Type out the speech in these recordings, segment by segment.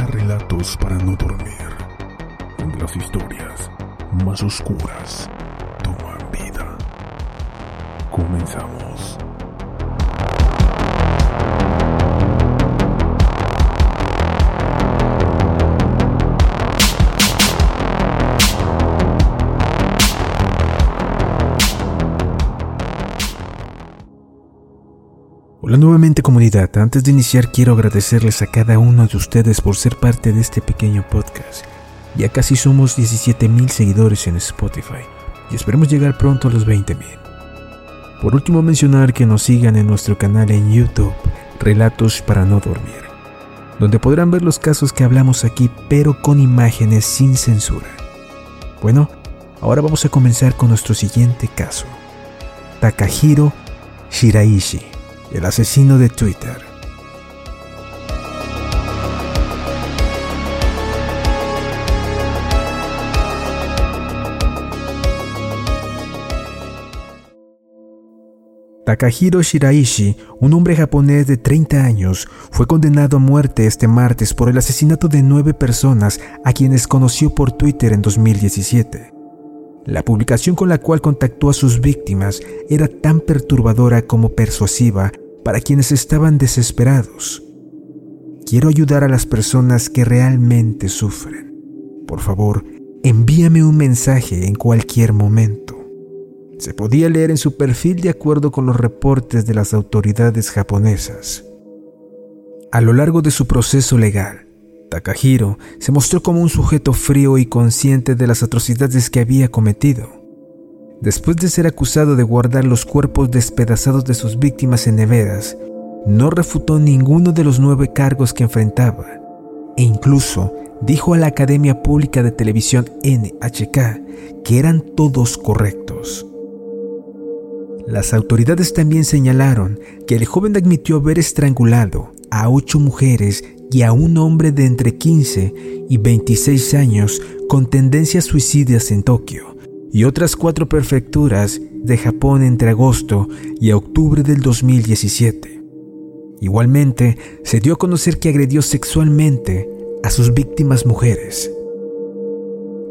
A Relatos para no dormir, donde las historias más oscuras toman vida. Comenzamos. Hola nuevamente comunidad, antes de iniciar quiero agradecerles a cada uno de ustedes por ser parte de este pequeño podcast. Ya casi somos 17,000 seguidores en Spotify y esperemos llegar pronto a los 20,000. Por último mencionar que nos sigan en nuestro canal en YouTube, Relatos para no dormir, donde podrán ver los casos que hablamos aquí pero con imágenes sin censura. Bueno, ahora vamos a comenzar con nuestro siguiente caso. Takahiro Shiraishi, el asesino de Twitter. Takahiro Shiraishi, un hombre japonés de 30 años, fue condenado a muerte este martes por el asesinato de 9 personas a quienes conoció por Twitter en 2017. La publicación con la cual contactó a sus víctimas era tan perturbadora como persuasiva para quienes estaban desesperados. Quiero ayudar a las personas que realmente sufren. Por favor, envíame un mensaje en cualquier momento. Se podía leer en su perfil de acuerdo con los reportes de las autoridades japonesas. A lo largo de su proceso legal, Takahiro se mostró como un sujeto frío y consciente de las atrocidades que había cometido. Después de ser acusado de guardar los cuerpos despedazados de sus víctimas en neveras, no refutó ninguno de los 9 cargos que enfrentaba, e incluso dijo a la Academia Pública de Televisión NHK que eran todos correctos. Las autoridades también señalaron que el joven admitió haber estrangulado a 8 mujeres y a un hombre de entre 15 y 26 años con tendencias suicidas en Tokio y otras 4 prefecturas de Japón entre agosto y octubre del 2017. Igualmente, se dio a conocer que agredió sexualmente a sus víctimas mujeres.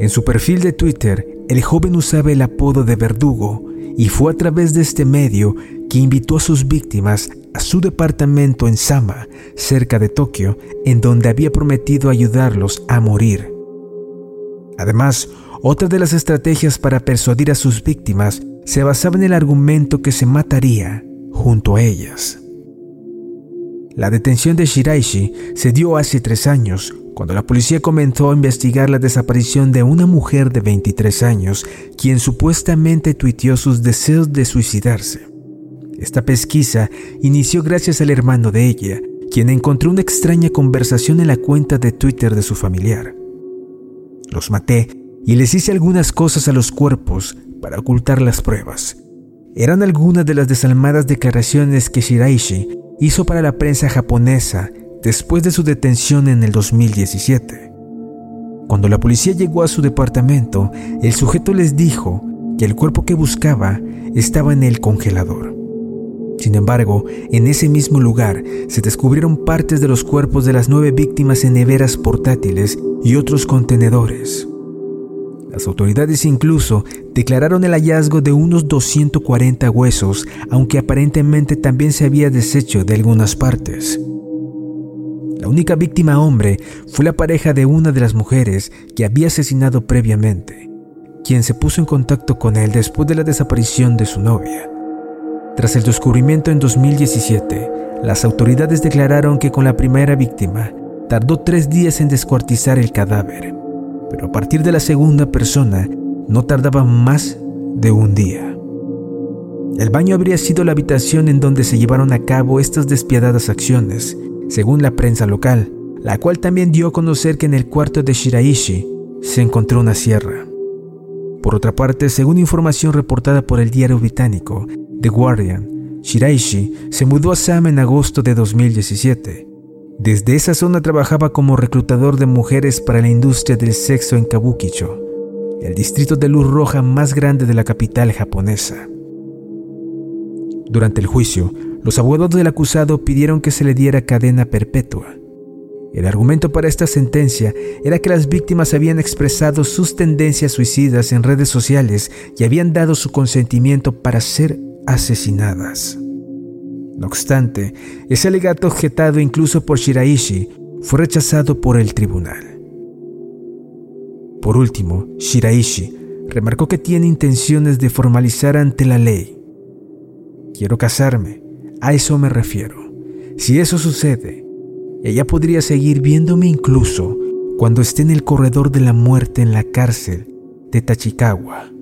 En su perfil de Twitter, el joven usaba el apodo de Verdugo y fue a través de este medio que invitó a sus víctimas a su departamento en Sama, cerca de Tokio, en donde había prometido ayudarlos a morir. Además, otra de las estrategias para persuadir a sus víctimas se basaba en el argumento que se mataría junto a ellas. La detención de Shiraishi se dio hace 3 años, cuando la policía comenzó a investigar la desaparición de una mujer de 23 años, quien supuestamente tuiteó sus deseos de suicidarse. Esta pesquisa inició gracias al hermano de ella, quien encontró una extraña conversación en la cuenta de Twitter de su familiar. Los maté y les hice algunas cosas a los cuerpos para ocultar las pruebas. Eran algunas de las desalmadas declaraciones que Shiraishi hizo para la prensa japonesa después de su detención en el 2017. Cuando la policía llegó a su departamento, el sujeto les dijo que el cuerpo que buscaba estaba en el congelador. Sin embargo, en ese mismo lugar se descubrieron partes de los cuerpos de las 9 víctimas en neveras portátiles y otros contenedores. Las autoridades incluso declararon el hallazgo de unos 240 huesos, aunque aparentemente también se había deshecho de algunas partes. La única víctima hombre fue la pareja de una de las mujeres que había asesinado previamente, quien se puso en contacto con él después de la desaparición de su novia. Tras el descubrimiento en 2017, las autoridades declararon que con la primera víctima tardó 3 días en descuartizar el cadáver, pero a partir de la segunda persona no tardaba más de 1 día. El baño habría sido la habitación en donde se llevaron a cabo estas despiadadas acciones, según la prensa local, la cual también dio a conocer que en el cuarto de Shiraishi se encontró una sierra. Por otra parte, según información reportada por el diario británico The Guardian, Shiraishi se mudó a Sama en agosto de 2017. Desde esa zona trabajaba como reclutador de mujeres para la industria del sexo en Kabukicho, el distrito de luz roja más grande de la capital japonesa. Durante el juicio, los abogados del acusado pidieron que se le diera cadena perpetua. El argumento para esta sentencia era que las víctimas habían expresado sus tendencias suicidas en redes sociales y habían dado su consentimiento para ser asesinadas. No obstante, ese alegato objetado incluso por Shiraishi fue rechazado por el tribunal. Por último, Shiraishi remarcó que tiene intenciones de formalizar ante la ley. Quiero casarme, a eso me refiero. Si eso sucede, ella podría seguir viéndome incluso cuando esté en el corredor de la muerte en la cárcel de Tachikawa.